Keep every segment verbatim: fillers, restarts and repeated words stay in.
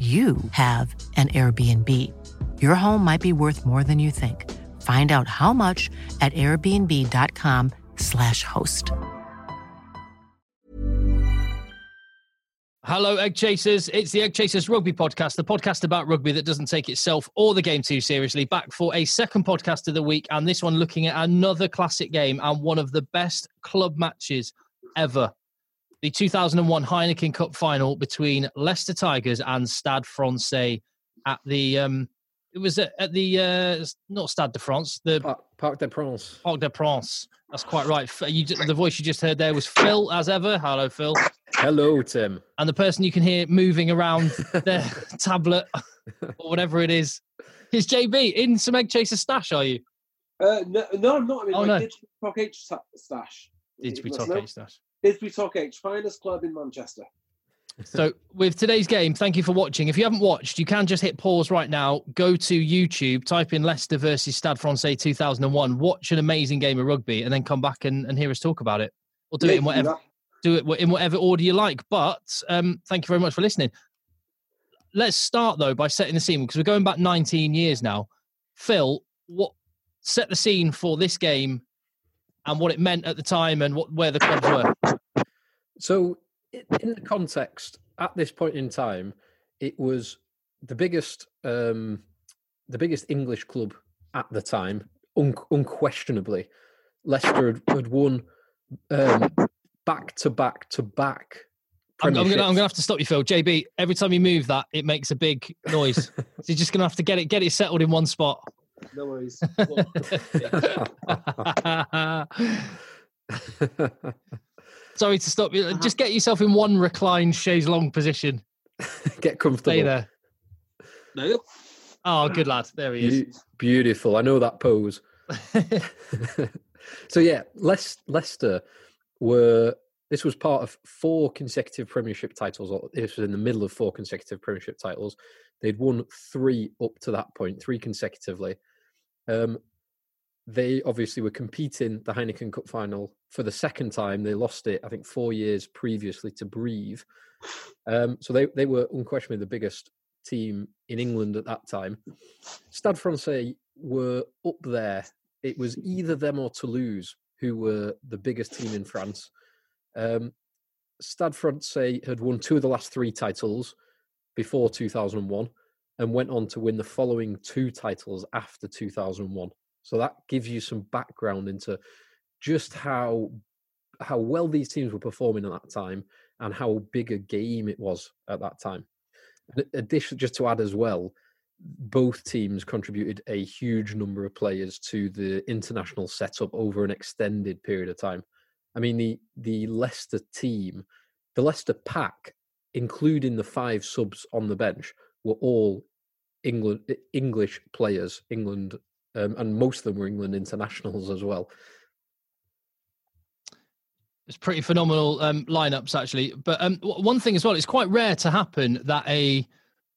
you have an Airbnb. Your home might be worth more than you think. Find out how much at airbnb dot com slash host. Hello, Egg Chasers. It's the Egg Chasers Rugby Podcast, the podcast about rugby that doesn't take itself or the game too seriously. Back for a second podcast of the week, and this one looking at another classic game and one of the best club matches ever. The two thousand one Heineken Cup final between Leicester Tigers and Stade Francais at the um, it was at, at the uh, not Stade de France, the Parc, Parc des Princes. Parc des Princes. That's quite right. You, the voice you just heard there was Phil, as ever. Hello, Phil. Hello, Tim. And the person you can hear moving around their tablet or whatever it is is J B in some Egg Chaser stash. Are you? Uh, no, no, I'm not. I mean, oh, like, no. Talk H stash. Did we talk H stash? Bisbee Talk H, finest club in Manchester. So with today's game, thank you for watching. If you haven't watched, you can just hit pause right now, go to YouTube, type in Leicester versus Stade Francais two thousand one, watch an amazing game of rugby, and then come back and, and hear us talk about it. We'll do Maybe it in whatever that. do it in whatever order you like. But um, thank you very much for listening. Let's start though by setting the scene, because we're going back nineteen years now. Phil, what set the scene for this game and what it meant at the time and what where the clubs were? So in the context, at this point in time, it was the biggest um, the biggest English club at the time, un- unquestionably. Leicester had, had won um, back-to-back-to-back. I'm, I'm going to have to stop you, Phil. J B, every time you move that, it makes a big noise. So you're just going to have to get it get it settled in one spot. No worries. Sorry to stop you. Just get yourself in one reclined chaise longue position. Get comfortable. Stay there. No. Oh, good lad. There he Be- is. Beautiful. I know that pose. So yeah, Leic- Leicester were. This was part of four consecutive Premiership titles. Or this was in the middle of four consecutive Premiership titles. They'd won three up to that point, three consecutively. Um, they obviously were competing the Heineken Cup final for the second time. They lost it, I think, four years previously to Brive. Um, so they, they were unquestionably the biggest team in England at that time. Stade Francais were up there. It was either them or Toulouse who were the biggest team in France. Um, Stade Francais had won two of the last three titles before two thousand one and went on to win the following two titles after two thousand one. So that gives you some background into just how how well these teams were performing at that time and how big a game it was at that time. In addition, just to add as well, both teams contributed a huge number of players to the international setup over an extended period of time. I mean, the the Leicester team, the Leicester pack, including the five subs on the bench, were all England English players, England, um, and most of them were England internationals as well. It's pretty phenomenal um, lineups, actually. But um, one thing as well, it's quite rare to happen that a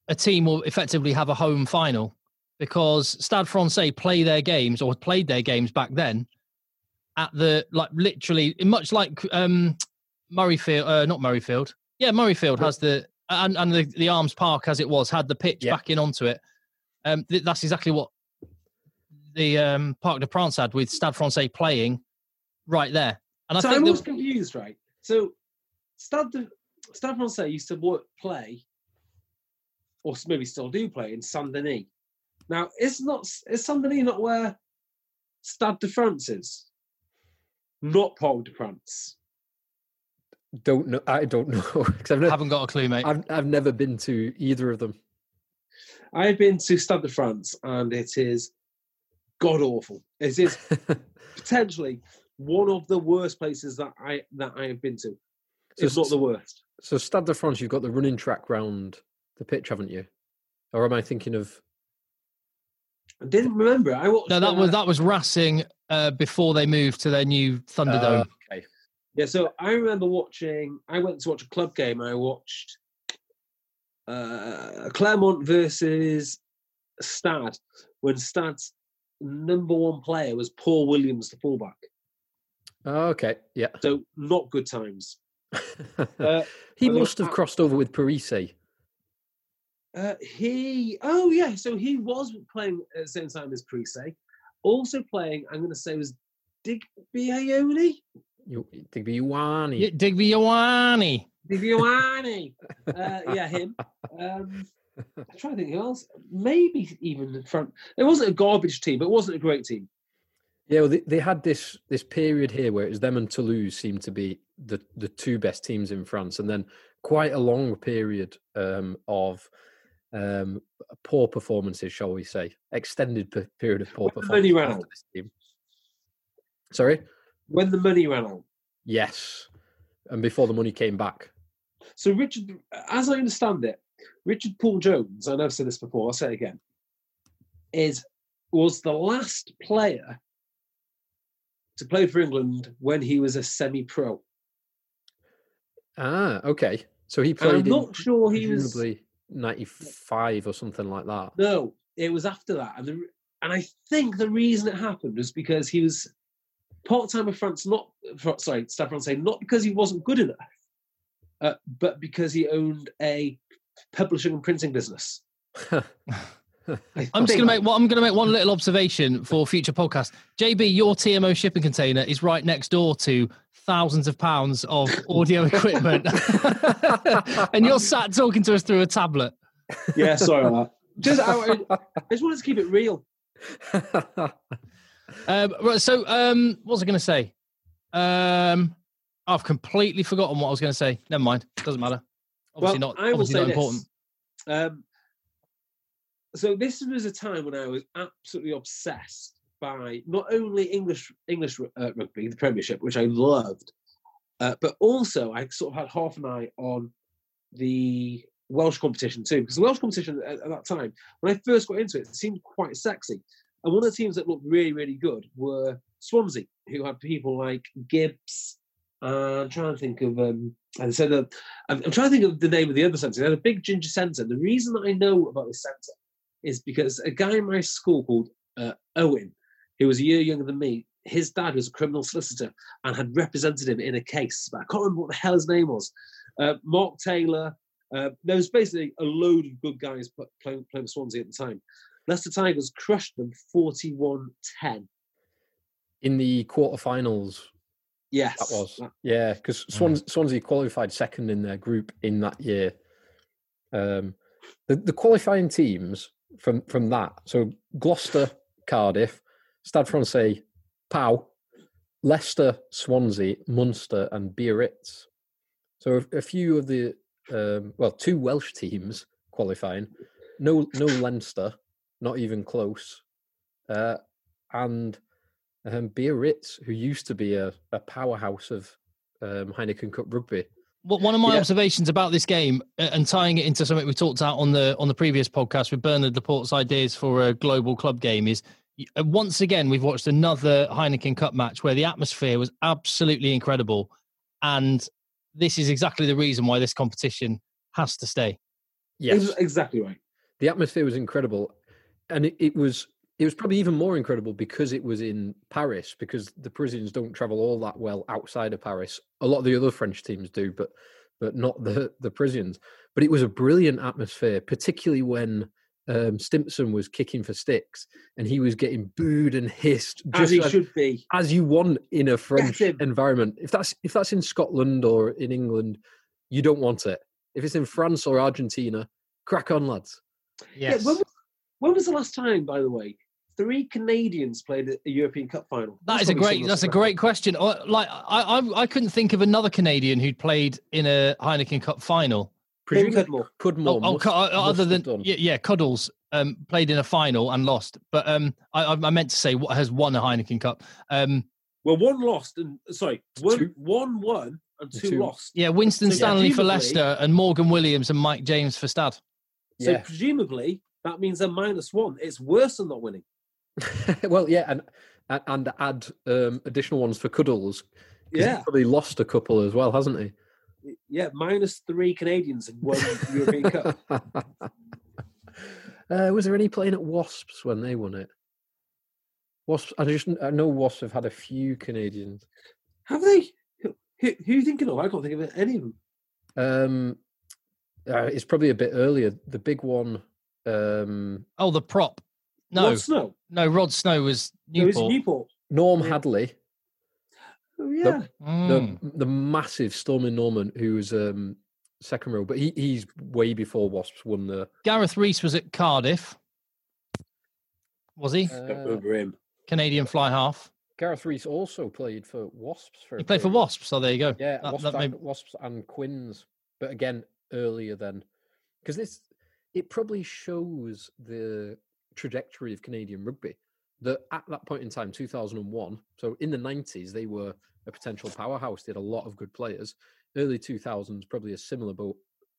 a team will effectively have a home final, because Stade Francais play their games or played their games back then at the, like, literally, much like um, Murrayfield, uh, not Murrayfield. Yeah, Murrayfield has the, and, and the, the Arms Park, as it was, had the pitch yeah. backing onto it. Um, th- that's exactly what the um, Parc des Princes had with Stade Francais playing right there. And I so think I'm always confused, right? So Stade de, Stade Francais used to work, play, or maybe still do play, in Saint-Denis. Now, is not is Saint-Denis not where Stade de France is? Not Parc des Princes. Don't know. I don't know. I've never, haven't got a clue, mate. I've, I've never been to either of them. I've been to Stade de France, and it is god awful. It is potentially one of the worst places that I that I have been to. So it's not the worst. So Stade de France, you've got the running track round the pitch, haven't you? Or am I thinking of? I didn't remember. I watched. No, that uh, was that was Racing uh, before they moved to their new Thunderdome. Uh, okay. Yeah, so I remember watching. I went to watch a club game. I watched uh, Clermont versus Stade when Stade's number one player was Paul Williams, the fullback. Okay, yeah. So not good times. uh, he I must have I, crossed over with Parisse. Uh, he, oh yeah, so he was playing at the same time as Parisse. Also playing, I'm going to say, was Digby Ione. You, Digby Iwani. Yeah, Digby Iwani. Digby Iwani. uh, yeah, him. Um, I'm trying to think who else. Maybe even the front. It wasn't a garbage team, but it wasn't a great team. Yeah, well, they, they had this this period here where it was them and Toulouse seemed to be the, the two best teams in France. And then quite a long period um, of um, poor performances, shall we say. Extended per- period of poor when performances. Many round. This team. Sorry? When the money ran out. Yes. And before the money came back. So Richard, as I understand it, Richard Paul Jones, and I've said this before, I'll say it again, is was the last player to play for England when he was a semi-pro. Ah, okay. So he played I'm not in sure he was ninety-five or something like that. No, it was after that. And, the, and I think the reason it happened was because he was part-time of France, not sorry, Stade Francais, not because he wasn't good enough, uh, but because he owned a publishing and printing business. I'm just going to make. Well, I'm going to make one little observation for future podcasts. J B, your T M O shipping container is right next door to thousands of pounds of audio equipment, and you're sat talking to us through a tablet. Yeah, sorry about that. Just, I, I just wanted to keep it real. Um, right, so um, what was I going to say? Um, I've completely forgotten what I was going to say. Never mind, doesn't matter. Obviously well, not. I will obviously say not important. This. Um, so this was a time when I was absolutely obsessed by not only English English uh, rugby, the Premiership, which I loved, uh, but also I sort of had half an eye on the Welsh competition too, because the Welsh competition at, at that time, when I first got into it, it seemed quite sexy. And one of the teams that looked really, really good were Swansea, who had people like Gibbs. Uh, I'm trying to think of, um, and so the, I'm, I'm trying to think of the name of the other centre. They had a big ginger centre. The reason that I know about this centre is because a guy in my school called uh, Owen, who was a year younger than me, his dad was a criminal solicitor and had represented him in a case, but I can't remember what the hell his name was. Uh, Mark Taylor. Uh, there was basically a load of good guys playing playing Swansea at the time. Leicester Tigers crushed them forty-one ten. In the quarterfinals? Yes. That was. That... Yeah, because Swans- Swansea qualified second in their group in that year. Um, the, the qualifying teams from, from that, so Gloucester, Cardiff, Stade Francais, Pau, Leicester, Swansea, Munster and Biarritz. So a, a few of the, um, well, two Welsh teams qualifying. No, no Leinster. Not even close, uh, and um, Biarritz, who used to be a, a powerhouse of um, Heineken Cup rugby. Well, one of my yeah. observations about this game, and tying it into something we talked about on the on the previous podcast with Bernard Laporte's ideas for a global club game, is once again we've watched another Heineken Cup match where the atmosphere was absolutely incredible, and this is exactly the reason why this competition has to stay. Yes, it's exactly right. The atmosphere was incredible. And it, it was it was probably even more incredible because it was in Paris, because the Parisians don't travel all that well outside of Paris. A lot of the other French teams do, but but not the, the Parisians. But it was a brilliant atmosphere, particularly when um, Stimpson was kicking for sticks, and he was getting booed and hissed, just as he as, should be, as you want in a French environment. If that's if that's in Scotland or in England, you don't want it. If it's in France or Argentina, crack on, lads. Yes. Yeah, when, was, when was the last time, by the way, three Canadians played a European Cup final? That that's is a great. That's a great question. Like I, I, I couldn't think of another Canadian who'd played in a Heineken Cup final. Maybe Cuddmore. Cuddmore. Oh, oh, must, other must than yeah, yeah, Cuddles um, played in a final and lost. But um, I, I meant to say what has won a Heineken Cup. Um, well, one lost and sorry, one two. one won and two, two lost. Yeah, Winston so, Stanley yeah, for Leicester and Morgan Williams and Mike James for Stade. So yeah. presumably that means they're minus one. It's worse than not winning. Well, yeah, and and, and add um, additional ones for Cuddles. Yeah, he's probably lost a couple as well, hasn't he? Yeah, minus three Canadians in one European Cup. Uh, was there any playing at Wasps when they won it? Wasps, I just I know Wasps have had a few Canadians. Have they? Who, who, who are you thinking of? I can't think of any of them. Um, uh, it's probably a bit earlier. The big one. Um, oh, the prop. No, Rod Snow. No, Rod Snow was Newport. No, Newport. Norm yeah. Hadley. Oh, yeah, the, mm. the, the massive Stormy Norman, who was um, second row, but he, he's way before Wasps won the. Gareth Reese was at Cardiff. Was he? Uh, over him. Canadian fly half. Gareth Reese also played for Wasps. For he played period. for Wasps, so there you go. Yeah, that, Wasps, that and, may... Wasps and Quins, but again earlier than because this it probably shows the trajectory of Canadian rugby. That at that point in time, two thousand one, so in the nineties, they were a potential powerhouse. They had a lot of good players. Early two thousands, probably a similar boat,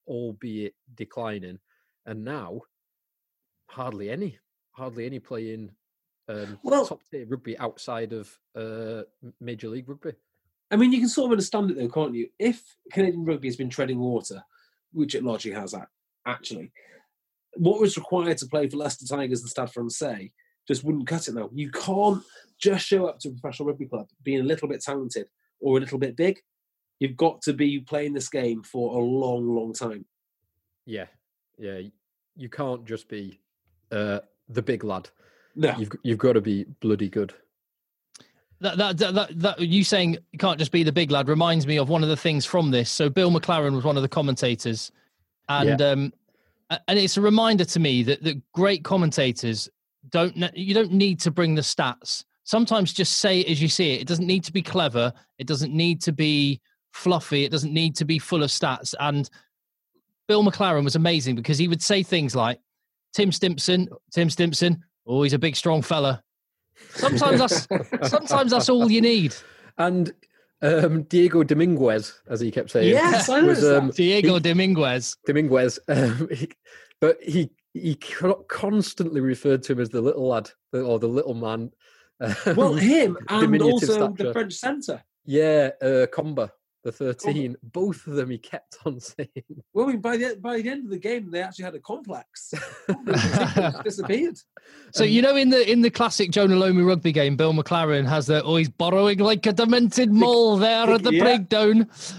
albeit declining. And now, hardly any, hardly any play in um, well, top-tier rugby outside of uh, Major League Rugby. I mean, you can sort of understand it, though, can't you? If Canadian rugby has been treading water, which it largely has, actually, what was required to play for Leicester Tigers and Stade Francais just wouldn't cut it now. You can't just show up to a professional rugby club being a little bit talented or a little bit big. You've got to be playing this game for a long, long time. Yeah, yeah. You can't just be uh, the big lad. No, you've you've got to be bloody good. That that, that that that you saying you can't just be the big lad reminds me of one of the things from this. So Bill McLaren was one of the commentators, and yeah. um, and it's a reminder to me that that great commentators. Don't you don't need to bring the stats. Sometimes just say it as you see it. It doesn't need to be clever. It doesn't need to be fluffy. It doesn't need to be full of stats. And Bill McLaren was amazing because he would say things like, Tim Stimpson, Tim Stimpson, oh, he's a big, strong fella. Sometimes that's, sometimes that's all you need. And um, Diego Dominguez, as he kept saying. Yes, I was, um, Diego he, Dominguez. Dominguez. Um, he, but he... He constantly referred to him as the little lad or the little man. Well, him and also stature. The French centre. Yeah, uh, Comba, the thirteen. Comba. Both of them he kept on saying. Well, I mean, by the by the end of the game, they actually had a complex. Disappeared. So um, you know, in the in the classic Jonah Lomu rugby game, Bill McLaren has the oh, he's borrowing like a demented mole there dig, at the yeah. breakdown.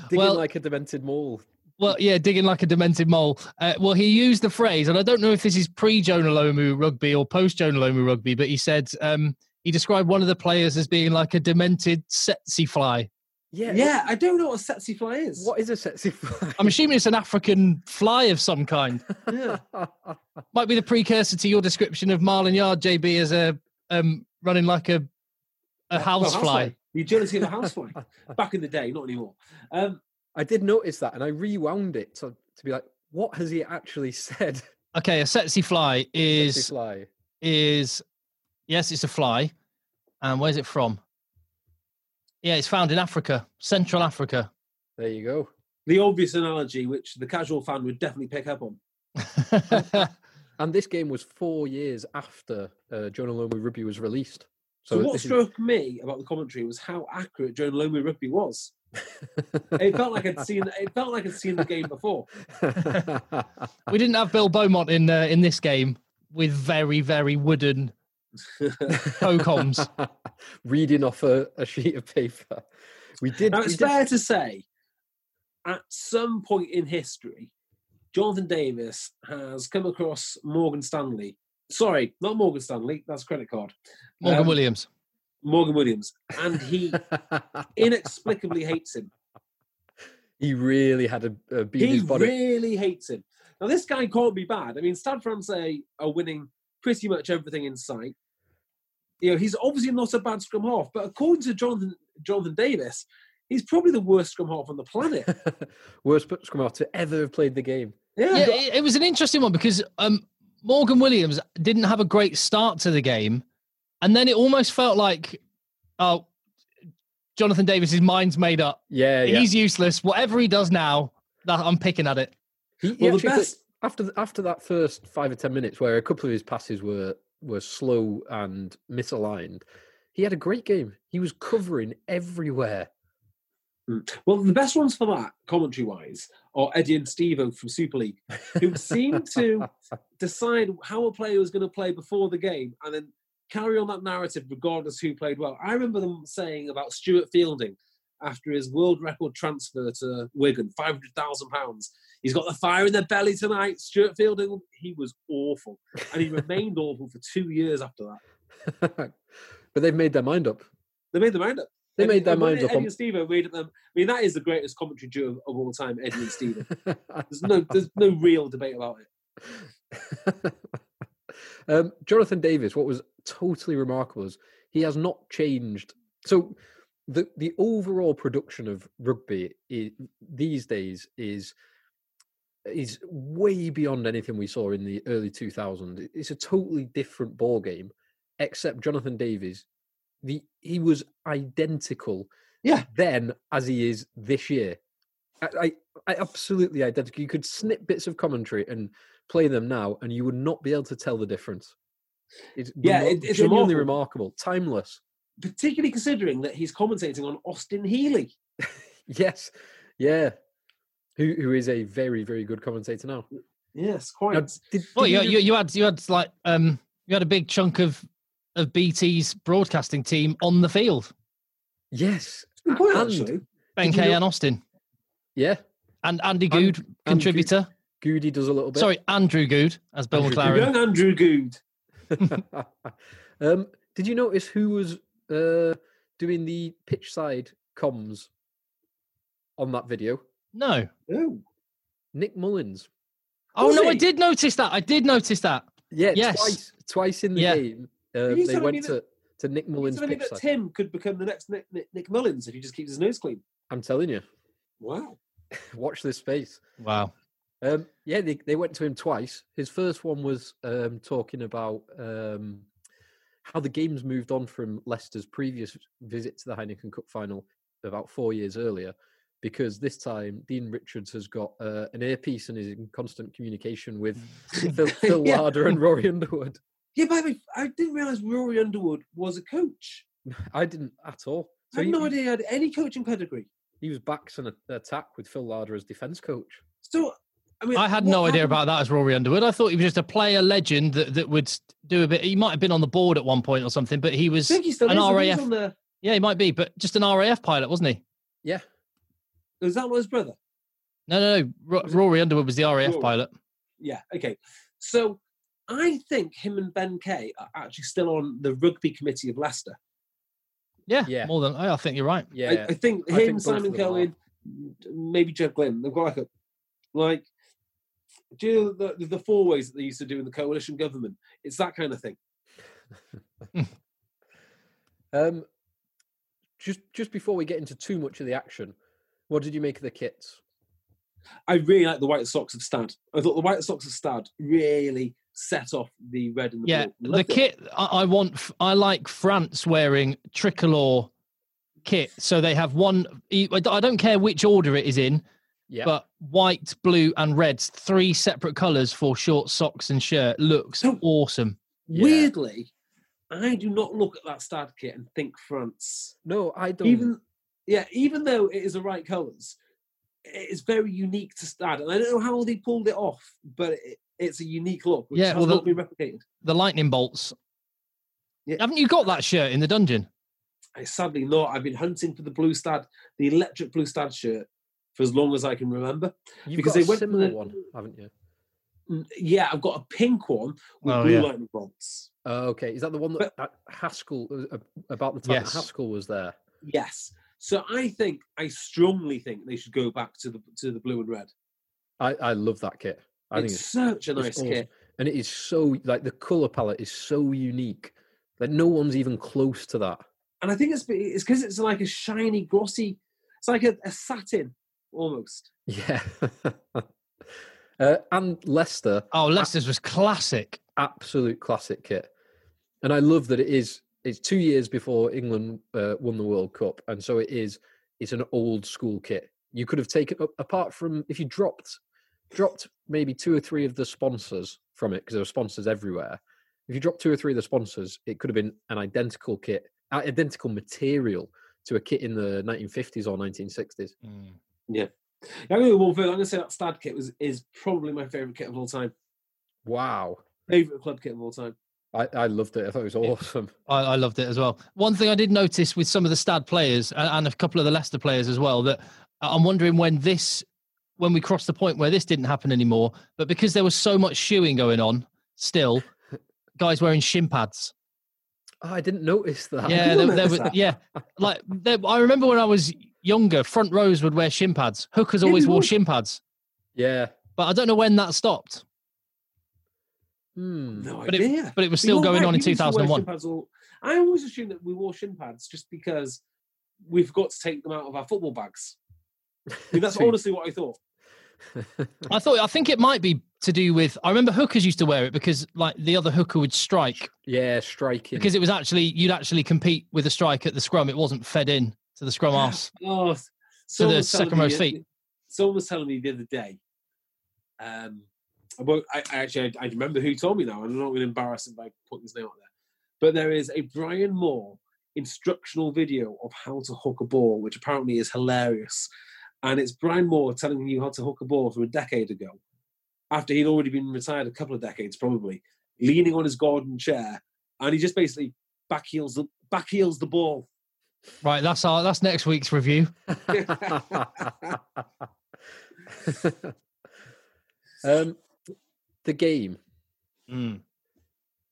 Digging well, like a demented mole. Well, yeah, digging like a demented mole. Uh, well, he used the phrase, and I don't know if this is pre-Jonah Lomu rugby or post-Jonah Lomu rugby, but he said um, he described one of the players as being like a demented tsetse fly. Yeah, yeah. I don't know what a tsetse fly is. What is a tsetse fly? I'm assuming it's an African fly of some kind. Yeah. Might be the precursor to your description of Marlon Yard, J B, as a um, running like a a house well, fly. The agility of a house fly. Back in the day, not anymore. Um, I did notice that, and I rewound it to, to be like, what has he actually said? Okay, a tsetse fly is... Tsetse fly. Is, yes, it's a fly. And where's it from? Yeah, it's found in Africa, Central Africa. There you go. The obvious analogy, which the casual fan would definitely pick up on. and, and this game was four years after uh, Jonah Lomu Rugby was released. So, so what struck is... me about the commentary was how accurate Jonah Lomu Rugby was. it felt like I'd seen. It felt like I'd seen the game before. We didn't have Bill Beaumont in uh, in this game with very very wooden co-coms reading off a, a sheet of paper. We did. Now it's we did... fair to say, at some point in history, Jonathan Davis has come across Morgan Stanley. Sorry, not Morgan Stanley. That's credit card. Morgan um, Williams. Morgan Williams. And he inexplicably hates him. He really had a, a beat in his body. He really hates him. Now, this guy can't be bad. I mean, Stade Francais are winning pretty much everything in sight. You know, he's obviously not a bad scrum half, but according to Jonathan, Jonathan Davis, he's probably the worst scrum half on the planet. Worst scrum half to ever have played the game. Yeah, yeah got... it was an interesting one because um, Morgan Williams didn't have a great start to the game. And then it almost felt like, oh, Jonathan Davis's mind's made up. Yeah, He's yeah. useless. Whatever he does now, that I'm picking at it. He, he well, the best... Played, after, after that first five or ten minutes where a couple of his passes were... were slow and misaligned, he had a great game. He was covering everywhere. Well, the best ones for that, commentary-wise, are Eddie and Steve-O from Super League, who seemed to decide how a player was going to play before the game and then carry on that narrative regardless who played well. I remember them saying about Stuart Fielding after his world record transfer to Wigan, five hundred thousand pounds. He's got the fire in the belly tonight. Stuart Fielding, he was awful. And he remained awful for two years after that. But they've made their mind up. They made their mind up. They made their mind up. Eddie and Steve-O made them. I mean, that is the greatest commentary duo of all time, Eddie and Steve-O. There's no, there's no real debate about it. um, Jonathan Davis, what was totally remarkable is he has not changed. So the, the overall production of rugby is, these days is... is way beyond anything we saw in the early two thousands. It's a totally different ball game, except Jonathan Davies, the he was identical yeah. then as he is this year. I, I, I absolutely identical. You could snip bits of commentary and play them now, and you would not be able to tell the difference. It's yeah, rem- it, it's genuinely remarkable. remarkable, timeless. Particularly considering that he's commentating on Austin Healey. Yes, yeah. Who who is a very very good commentator now? Yes, quite. Now, did, did well, you, you you had you had like um you had a big chunk of of B T's broadcasting team on the field. Yes, quite and actually. Ben Kay and Austin. Yeah, and Andy Goode, and, contributor. Goody does a little bit. Sorry, Andrew Goode as Bill McLaren. Andrew Goode. um, did you notice who was uh, doing the pitch side comms on that video? No. Ooh. Nick Mullins. Oh, was no, he? I did notice that. I did notice that. Yeah, yes. twice twice in the yeah. game, uh, they went to, that, to Nick Mullins. You're telling me that Tim could become the next Nick, Nick, Nick Mullins if he just keeps his nose clean? I'm telling you. Wow. Watch this space. Wow. Um, yeah, they, they went to him twice. His first one was um, talking about um, how the game's moved on from Leicester's previous visit to the Heineken Cup final about four years earlier. Because this time, Dean Richards has got uh, an earpiece and is in constant communication with Phil, Phil yeah. Larder and Rory Underwood. Yeah, by the way, I didn't realise Rory Underwood was a coach. I didn't at all. So I had he, no idea he had any coaching pedigree. He was backs and attack with Phil Larder as defence coach. So, I mean, I had no happened? idea about that as Rory Underwood. I thought he was just a player legend that, that would do a bit. He might have been on the board at one point or something, but he was I think he still an is, R A F. He's on the... Yeah, he might be, but just an R A F pilot, wasn't he? Yeah. Was that his brother? No, no, no. R- Rory Underwood was the R A F Rory. pilot. Yeah, okay. So I think him and Ben Kay are actually still on the rugby committee of Leicester. Yeah, yeah. more than... I think you're right. Yeah, I, I think I him, think Simon Cohen, maybe Joe Glynn, they've got like a... Like, do you know the, the four ways that they used to do in the coalition government? It's that kind of thing. um, just Just before we get into too much of the action... What did you make of the kits? I really like the white socks of Stade. I thought the white socks of Stade really set off the red and the yeah, blue. Yeah, the it. kit I want. I like France wearing tricolor kit, so they have one. I don't care which order it is in, yeah. but white, blue, and red, three separate colours for short socks and shirt. Looks so, awesome. Weirdly, yeah. I do not look at that Stade kit and think France. No, I don't. Even Yeah, even though it is the right colours, it's very unique to Stade. And I don't know how they pulled it off, but it, it's a unique look, which yeah, well, has not been replicated. The lightning bolts. Yeah. Haven't you got that shirt in the dungeon? I, sadly not. I've been hunting for the blue Stade, the electric blue Stade shirt for as long as I can remember. You've because got a they went similar the, one, haven't you? Yeah, I've got a pink one with oh, blue yeah. lightning bolts. Oh, okay. Is that the one that but, Haskell, about the time yes. that Haskell was there? Yes. So I think, I strongly think they should go back to the to the blue and red. I, I love that kit. I it's, think it's such a nice awesome. kit. And it is so, like, the colour palette is so unique that no one's even close to that. And I think it's it's because it's like a shiny, glossy, it's like a, a satin almost. Yeah. uh, and Leicester. Oh, Leicester's ab- was classic. Absolute classic kit. And I love that it is, it's two years before England uh, won the World Cup. And so it is, it's an old school kit. You could have taken, apart from, if you dropped, dropped maybe two or three of the sponsors from it, because there were sponsors everywhere. If you dropped two or three of the sponsors, it could have been an identical kit, identical material to a kit in the nineteen fifties or nineteen sixties. Mm. Yeah. I'm going to go one further. I'm going to say that Stad kit was, is probably my favourite kit of all time. Wow. Favourite club kit of all time. I, I loved it. I thought it was awesome. I, I loved it as well. One thing I did notice with some of the Stad players and a couple of the Leicester players as well, that I'm wondering when this, when we crossed the point where this didn't happen anymore, but because there was so much shoeing going on still, guys wearing shin pads. Oh, I didn't notice that. Yeah, there, there was, that. yeah. Like there, I remember when I was younger, front rows would wear shin pads. Hookers yeah, always wore would. shin pads. Yeah, but I don't know when that stopped. Hmm. No but idea. It, but it was still going right. on in two thousand one. All, I always assumed that we wore shin pads just because we've got to take them out of our football bags. I mean, that's honestly what I thought. I thought I think it might be to do with I remember hookers used to wear it because like the other hooker would strike. Yeah, striking. Because it was actually you'd actually compete with a strike at the scrum. It wasn't fed in to the scrum arse. Oh, to the second row's feet. Someone was telling me the other day. Um, I, I actually I, I remember who told me now. I'm not going to embarrass him by putting his name out there. But there is a Brian Moore instructional video of how to hook a ball, which apparently is hilarious. And it's Brian Moore telling you how to hook a ball from a decade ago, after he'd already been retired a couple of decades probably, leaning on his garden chair, and he just basically backheels the backheels the ball. Right, that's our that's next week's review. um, the game. Mm.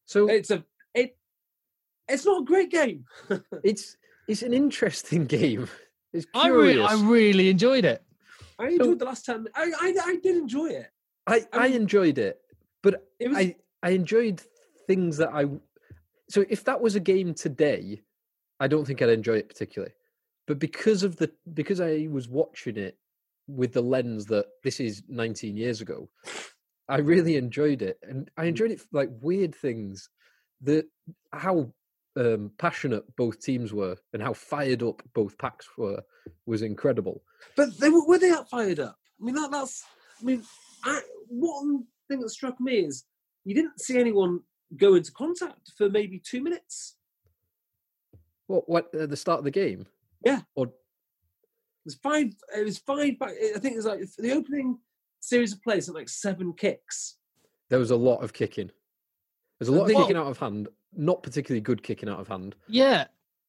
So it's a it. It's not a great game. it's it's an interesting game. I really, I really enjoyed it. I enjoyed so, the last time. I, I, I did enjoy it. I, I, mean, I enjoyed it, but it was, I, I enjoyed things that I. So if that was a game today, I don't think I'd enjoy it particularly. But because of the because I was watching it with the lens that this is nineteen years ago, I really enjoyed it, and I enjoyed it for like weird things, the how. Um, passionate both teams were and how fired up both packs were was incredible. But they were, were they that fired up? I mean, that, that's. I mean, I, one thing that struck me is you didn't see anyone go into contact for maybe two minutes. What? What? At the start of the game? Yeah. Or it was five. It was five. Back, I think it was like the opening series of plays had like seven kicks. There was a lot of kicking. There's a lot of kicking out of hand. Not particularly good kicking out of hand. Yeah.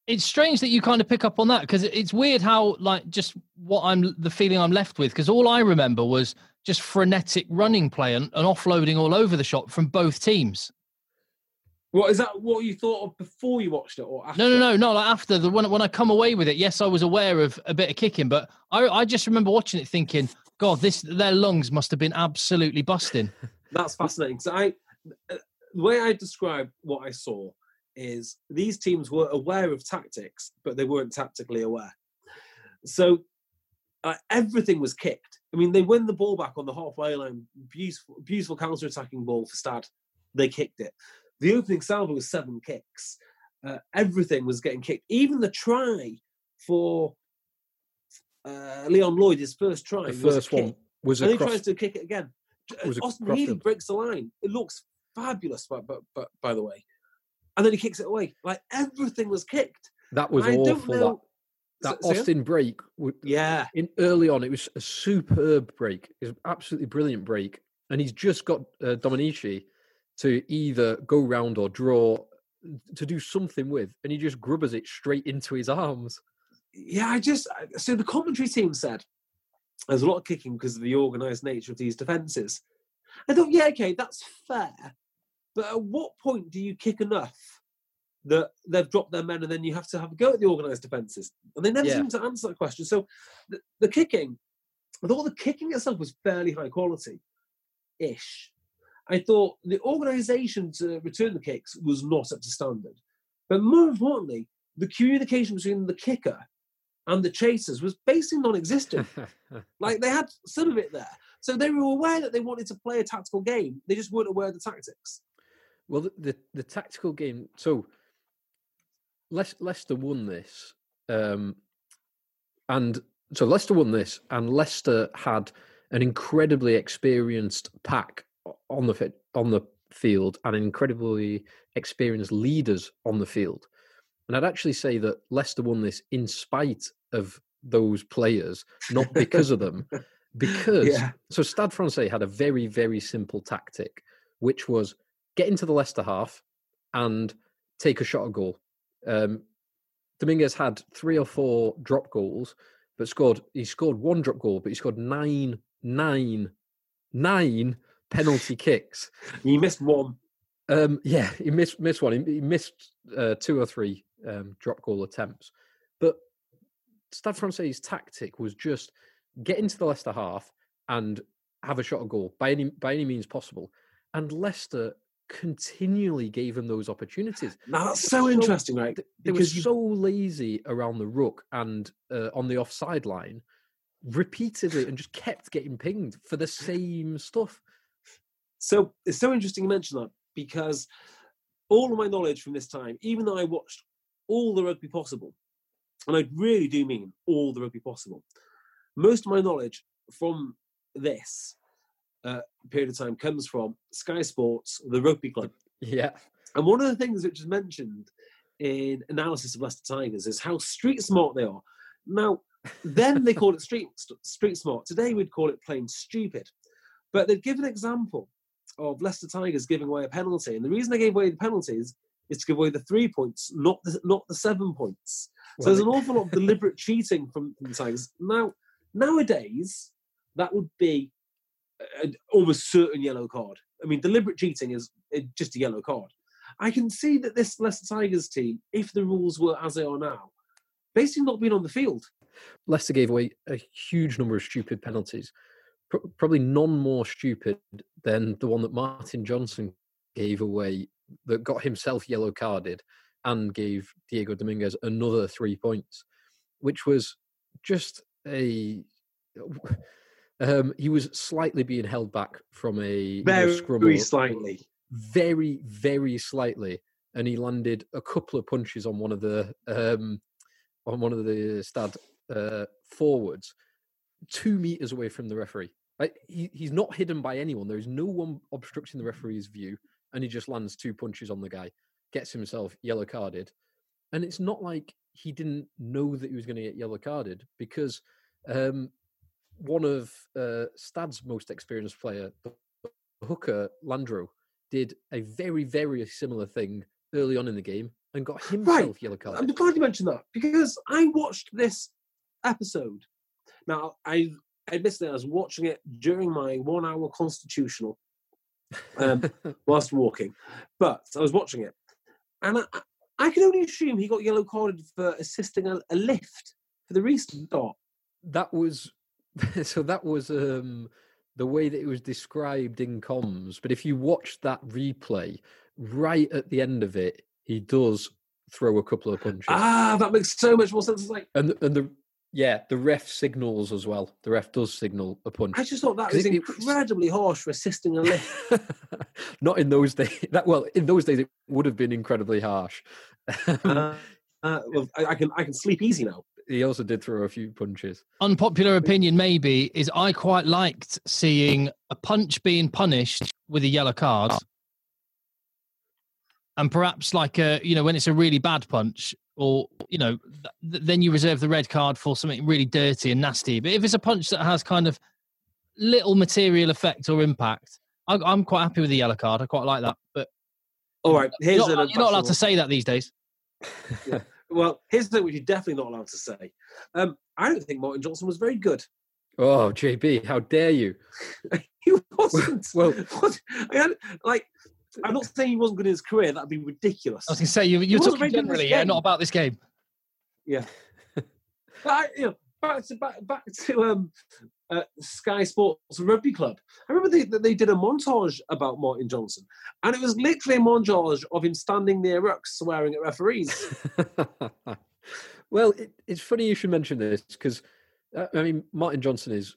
It's strange that you kind of pick up on that because it's weird how, like, just what I'm, the feeling I'm left with, because all I remember was just frenetic running play and, and offloading all over the shop from both teams. What is that what you thought of before you watched it or after? No, no, no, no. Like after, the when, when I come away with it, yes, I was aware of a bit of kicking, but I, I just remember watching it thinking, God, this their lungs must have been absolutely busting. That's fascinating. So I... Uh, The way I describe what I saw is these teams were aware of tactics, but they weren't tactically aware. So uh, everything was kicked. I mean, they win the ball back on the halfway line. Beautiful, beautiful counter-attacking ball for Stad. They kicked it. The opening salvo was seven kicks. Uh, everything was getting kicked. Even the try for uh, Leon Lloyd, his first try, the first was a one kick. Was a and cross- he tries to kick it again. Austin Healey breaks the line. It looks fabulous, but by, by, by the way, and then he kicks it away. Like everything was kicked. That was I awful. That, that so, Austin so? break, would, yeah. In early on, it was a superb break. It was an absolutely brilliant break, and he's just got uh, Dominici to either go round or draw to do something with, and he just grubbers it straight into his arms. Yeah, I just so the commentary team said There's a lot of kicking because of the organised nature of these defences. I thought, yeah, okay, that's fair. But at what point do you kick enough that they've dropped their men and then you have to have a go at the organised defences? And they never yeah. seem to answer that question. So the, the kicking, I thought the kicking itself was fairly high quality-ish. I thought the organisation to return the kicks was not up to standard. But more importantly, the communication between the kicker and the chasers was basically non-existent. Like, they had some of it there. So they were aware that they wanted to play a tactical game. They just weren't aware of the tactics. Well, the the, the tactical game... So, Le- Leicester won this. Um, and so Leicester won this, and Leicester had an incredibly experienced pack on the fit, on the field and incredibly experienced leaders on the field. And I'd actually say that Leicester won this in spite of those players, not because of them. Because, yeah. so Stade Francais had a very, very simple tactic, which was get into the Leicester half and take a shot at goal. Um, Dominguez had three or four drop goals, but scored. he scored one drop goal, but he scored nine, nine, nine penalty kicks. He missed one. Um, yeah, he missed, missed one. He, he missed uh, two or three um, drop goal attempts. But Stade Francais' tactic was just get into the Leicester half and have a shot at goal by any by any means possible. And Leicester continually gave him those opportunities. Now, that's so, so interesting, right? They, they were so lazy around the ruck and uh, on the offside line repeatedly and just kept getting pinged for the same stuff. So it's so interesting you mention that. Because all of my knowledge from this time, even though I watched all the rugby possible, and I really do mean all the rugby possible, most of my knowledge from this uh, period of time comes from Sky Sports, the rugby club. Yeah. And one of the things which is mentioned in analysis of Leicester Tigers is how street smart they are. Now, then they called it street, street smart. Today we'd call it plain stupid. But they'd give an example of Leicester Tigers giving away a penalty. And the reason they gave away the penalties is to give away the three points, not the, not the seven points. So well, there's an awful lot of deliberate cheating from, from the Tigers. Now, nowadays, that would be an almost certain yellow card. I mean, deliberate cheating is just a yellow card. I can see that this Leicester Tigers team, if the rules were as they are now, basically not being on the field. Leicester gave away a huge number of stupid penalties. Probably none more stupid than the one that Martin Johnson gave away that got himself yellow carded and gave Diego Dominguez another three points, which was just a... Um, he was slightly being held back from a very, scrum. Very slightly. Very, very slightly. And he landed a couple of punches on one of the um, on one of the Stade uh, forwards, two metres away from the referee. Like, he, he's not hidden by anyone. There is no one obstructing the referee's view, and he just lands two punches on the guy, gets himself yellow carded. And it's not like he didn't know that he was going to get yellow carded, because um, one of uh, Stade's most experienced player, the hooker Landro, did a very, very similar thing early on in the game and got himself right. yellow carded. I'm glad you mentioned that, because I watched this episode. Now, I... Admittedly, I was watching it during my one-hour constitutional um, whilst walking, but I was watching it, and I, I can only assume he got yellow carded for assisting a, a lift for the restart. That was so. That was um, the way that it was described in comms. But if you watch that replay, right at the end of it, he does throw a couple of punches. Ah, that makes so much more sense. It's like and and the. Yeah, the ref signals as well. The ref does signal a punch. I just thought that was it, incredibly it was... harsh for assisting a lift. Not in those days. That, well, in those days, it would have been incredibly harsh. uh, uh, well, I, I can I can sleep easy now. He also did throw a few punches. Unpopular opinion, maybe, is I quite liked seeing a punch being punished with a yellow card. And perhaps like, a, you know, when it's a really bad punch, or, you know, th- then you reserve the red card for something really dirty and nasty. But if it's a punch that has kind of little material effect or impact, I- I'm quite happy with the yellow card. I quite like that. But all right, here's you're, not, you're not allowed to say that these days. Yeah. Well, here's the thing which you're definitely not allowed to say. Um, I don't think Martin Johnson was very good Oh, J B, how dare you? He wasn't. Well, what? I had, like, I'm not saying he wasn't good in his career. That'd be ridiculous. I was going to say, you, you're talking generally, yeah, not about this game. Yeah. But I, you know, back to back, back to um, uh, Sky Sports Rugby Club. I remember they they did a montage about Martin Johnson, and it was literally a montage of him standing near rucks swearing at referees. Well, it, it's funny you should mention this because, uh, I mean, Martin Johnson is,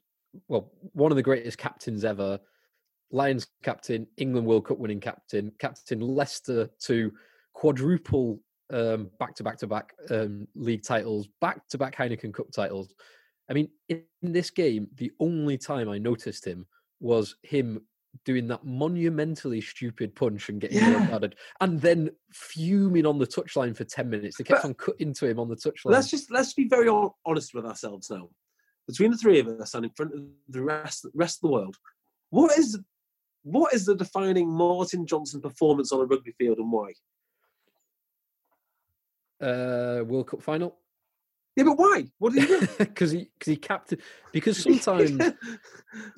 well, one of the greatest captains ever. Lions captain, England World Cup winning captain, captain Leicester to quadruple um, back-to-back-to-back um, league titles, back-to-back Heineken Cup titles. I mean, in this game, the only time I noticed him was him doing that monumentally stupid punch and getting yeah. guarded, and then fuming on the touchline for ten minutes. They kept but on cutting to him on the touchline. Let's just let's be very honest with ourselves now. Between the three of us and in front of the rest rest of the world, what is what is the defining Martin Johnson performance on a rugby field, and why? Uh, World Cup final. Yeah, but why? What did he do? Because he, because he captained. Because sometimes,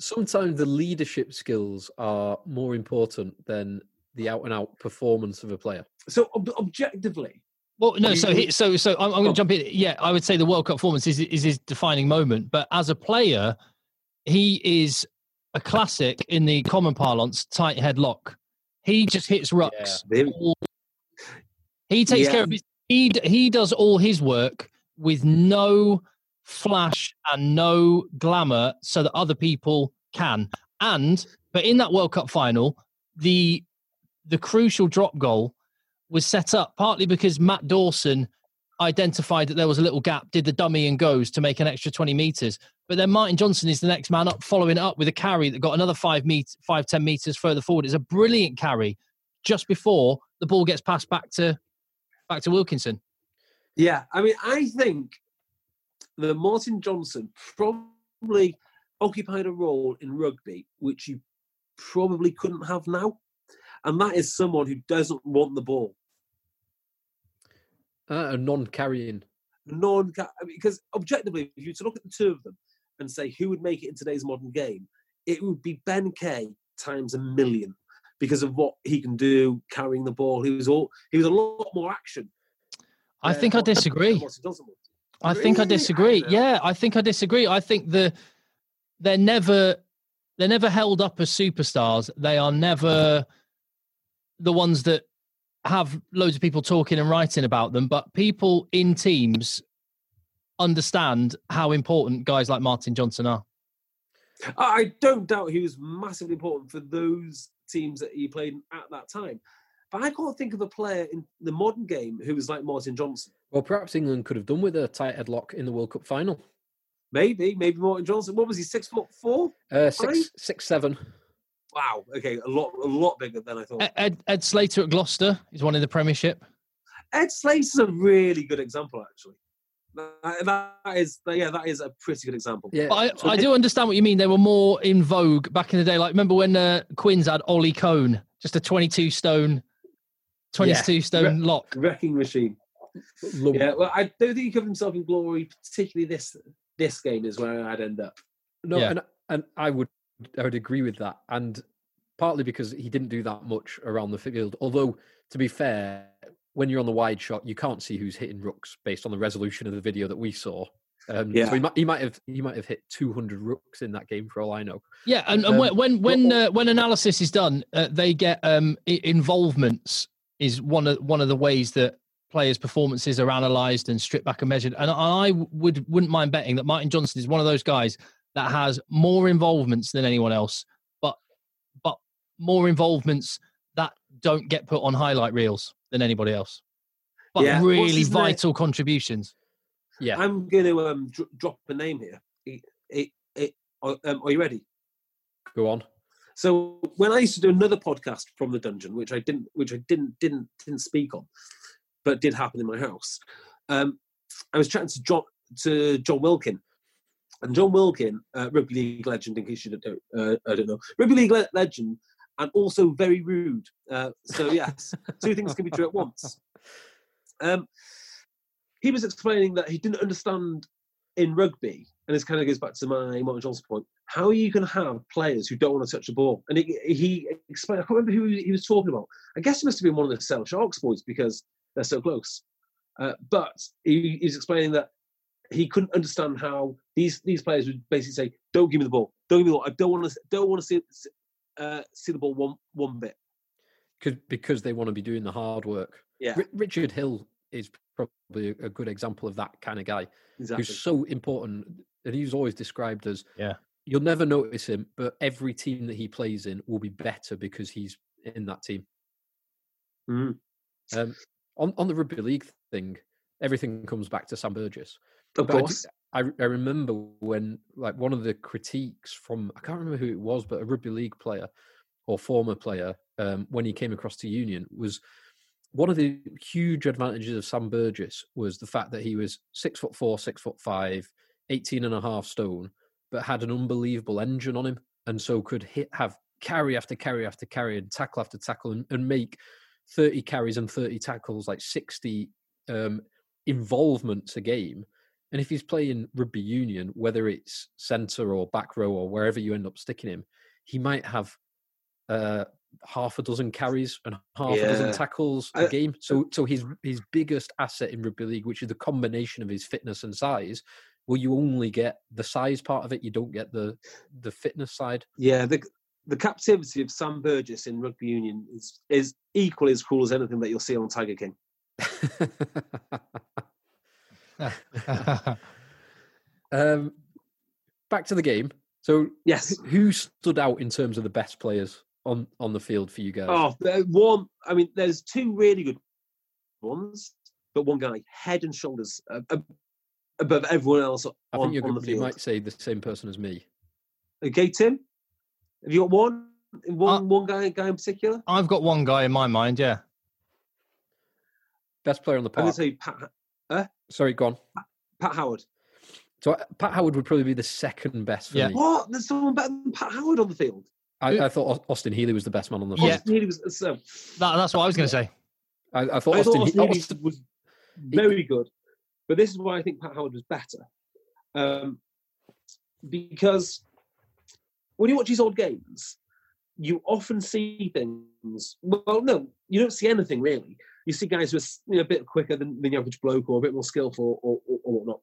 sometimes the leadership skills are more important than the out-and-out performance of a player. So ob- objectively, well, no. So, he, so, so I'm, I'm going to jump in. Yeah, I would say the World Cup performance is is his defining moment. But as a player, he is a classic in the common parlance, tight headlock. He just hits rucks. Yeah, all, he takes yeah. care of his. He he does all his work with no flash and no glamour so that other people can. And, but in that World Cup final, the the crucial drop goal was set up partly because Matt Dawson identified that there was a little gap, did the dummy and goes to make an extra twenty metres. But then Martin Johnson is the next man up, following it up with a carry that got another five, meter, five ten metres further forward. It's a brilliant carry just before the ball gets passed back to back to Wilkinson. Yeah, I mean, I think that Martin Johnson probably occupied a role in rugby which you probably couldn't have now, and that is someone who doesn't want the ball. Uh, a non-carrying. Non, because objectively, if you were to look at the two of them and say who would make it in today's modern game, it would be Ben Kay times a million because of what he can do carrying the ball. He was all he was a lot more action. I think I disagree. I think I disagree. Yeah, I think I disagree. I think the they're never they're never held up as superstars. They are never the ones that have loads of people talking and writing about them. But people in teams understand how important guys like Martin Johnson are. I don't doubt he was massively important for those teams that he played at that time. But I can't think of a player in the modern game who was like Martin Johnson. Well, perhaps England could have done with a tight headlock in the World Cup final. Maybe, maybe Martin Johnson. What was he? Six foot four? Uh, six, six, seven. Wow. Okay, a lot, a lot bigger than I thought. Ed, Ed Slater at Gloucester is one in the Premiership. Ed Slater's a really good example, actually. That is, yeah, that is a pretty good example. Yeah. But I, I do understand what you mean. They were more in vogue back in the day. Like, remember when uh, Quinns had Ollie Cohn, just a twenty-two stone. twenty-two yeah. stone Re- lock. Wrecking machine. Love yeah, well, I don't think he covered himself in glory, particularly this this game is where I'd end up. No, yeah. and and I would I would agree with that. And partly because he didn't do that much around the field. Although, to be fair, when you're on the wide shot, you can't see who's hitting rucks based on the resolution of the video that we saw. Um, yeah. So he might, he might have he might have hit two hundred rucks in that game for all I know. Yeah, and, um, and when when uh, when analysis is done, uh, they get um, involvements. Is one of one of the ways that players' performances are analysed and stripped back and measured. And I would wouldn't mind betting that Martin Johnson is one of those guys that has more involvements than anyone else, but but more involvements that don't get put on highlight reels than anybody else. But yeah. really vital name? contributions. Yeah, I'm going to um, dr- drop a name here. It, it, it, um, are you ready? Go on. So when I used to do another podcast from the dungeon, which I didn't, which I didn't, didn't, didn't speak on, but did happen in my house, um, I was chatting to John to John Wilkin, and John Wilkin, uh, rugby league legend, in case you don't, uh, I don't know, rugby league le- legend, and also very rude. Uh, so yes, two things can be true at once. Um, he was explaining that he didn't understand in rugby, and this kind of goes back to my Martin Johnson point, how are you going to have players who don't want to touch the ball? And it, he explained, I can't remember who he was talking about. I guess it must have been one of the Sale Sharks boys because they're so close. Uh, but he, he was explaining that he couldn't understand how these these players would basically say, "Don't give me the ball. Don't give me the ball. I don't want to. Don't want to see uh, see the ball one one bit." Because because they want to be doing the hard work. Yeah, R- Richard Hill is probably a good example of that kind of guy. Exactly. Who's so important, and he's always described as. Yeah, you'll never notice him, but every team that he plays in will be better because he's in that team. Mm. Um, on on the rugby league thing, everything comes back to Sam Burgess. Of but course. I, I remember when, like, one of the critiques from, I can't remember who it was, but a rugby league player or former player, um, when he came across to Union, was one of the huge advantages of Sam Burgess was the fact that he was six foot four, six foot five, eighteen and a half stone, but had an unbelievable engine on him, and so could hit, have carry after carry after carry and tackle after tackle and, and make thirty carries and thirty tackles, like sixty um, involvements a game. And if he's playing rugby union, whether it's centre or back row or wherever you end up sticking him, he might have uh, half a dozen carries and half yeah. a dozen tackles I, a game. So so his his biggest asset in rugby league, which is the combination of his fitness and size, well, you only get the size part of it. You don't get the the fitness side. Yeah, the the captivity of Sam Burgess in rugby union is, is equally as cruel as anything that you'll see on Tiger King. um, back to the game. So, yes, who stood out in terms of the best players on, on the field for you guys? Oh, one. I mean, there's two really good ones, but one guy, head and shoulders uh, above everyone else. On, I think you're on good, the field. You might say the same person as me. Okay, Tim, have you got one? One, uh, one guy, guy in particular? I've got one guy in my mind. Yeah, best player on the park. I'm going to say Pat. Uh, Sorry, go on. Pat, Pat Howard. So uh, Pat Howard would probably be the second best for yeah. me. What? There's someone better than Pat Howard on the field? I, I thought Austin Healey was the best man on the field. Yeah. Austin Healey was... So, that, that's what I was going to say. I, I thought I Austin, Austin Healey Austin, was very good. But this is why I think Pat Howard was better. Um, because when you watch these old games, you often see things... Well, no, you don't see anything, really. You see guys who are you know, a bit quicker than, than the average bloke or a bit more skillful or, or, or whatnot.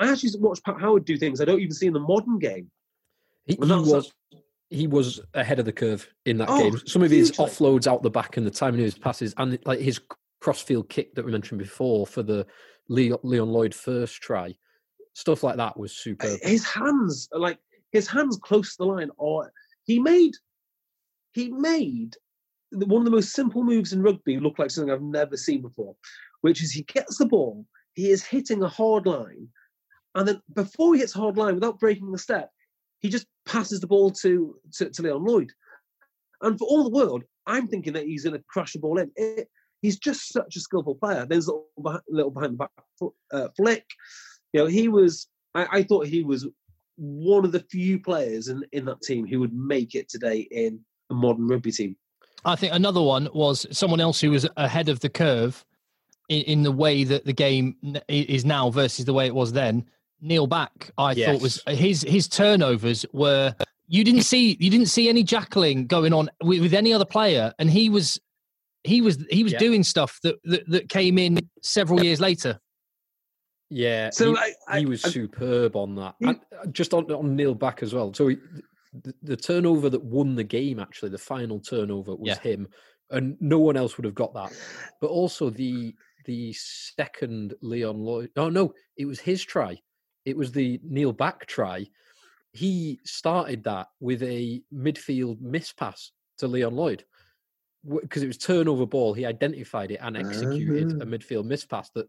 I actually watched Pat Howard do things I don't even see in the modern game. He, he, was, he was ahead of the curve in that oh, game. Some of his hugely. offloads out the back and the timing of his passes and like his crossfield kick that we mentioned before for the Leon Lloyd first try. Stuff like that was superb. His hands, like his hands close to the line. Or he made... He made... one of the most simple moves in rugby look like something I've never seen before, which is he gets the ball, he is hitting a hard line, and then before he hits hard line, without breaking the step, he just passes the ball to, to, to Leon Lloyd. And for all the world, I'm thinking that he's going to crash the ball in. It, he's just such a skillful player. There's a little, little behind the back uh, flick. You know, he was, I, I thought he was one of the few players in, in that team who would make it today in a modern rugby team. I think another one was someone else who was ahead of the curve in, in the way that the game is now versus the way it was then. Neil Back, I yes. thought was his his turnovers were you didn't see you didn't see any jackling going on with, with any other player, and he was he was he was yeah. doing stuff that, that that came in several years later. Yeah, so he, like, I, he was I, superb on that. He, and just on, on Neil Back as well. So. He, The, the turnover that won the game, actually, the final turnover was yeah. him, and no one else would have got that. But also the the second Leon Lloyd... Oh, no, it was his try. It was the Neil Back try. He started that with a midfield mispass to Leon Lloyd because it was turnover ball. He identified it and executed mm-hmm. a midfield mispass that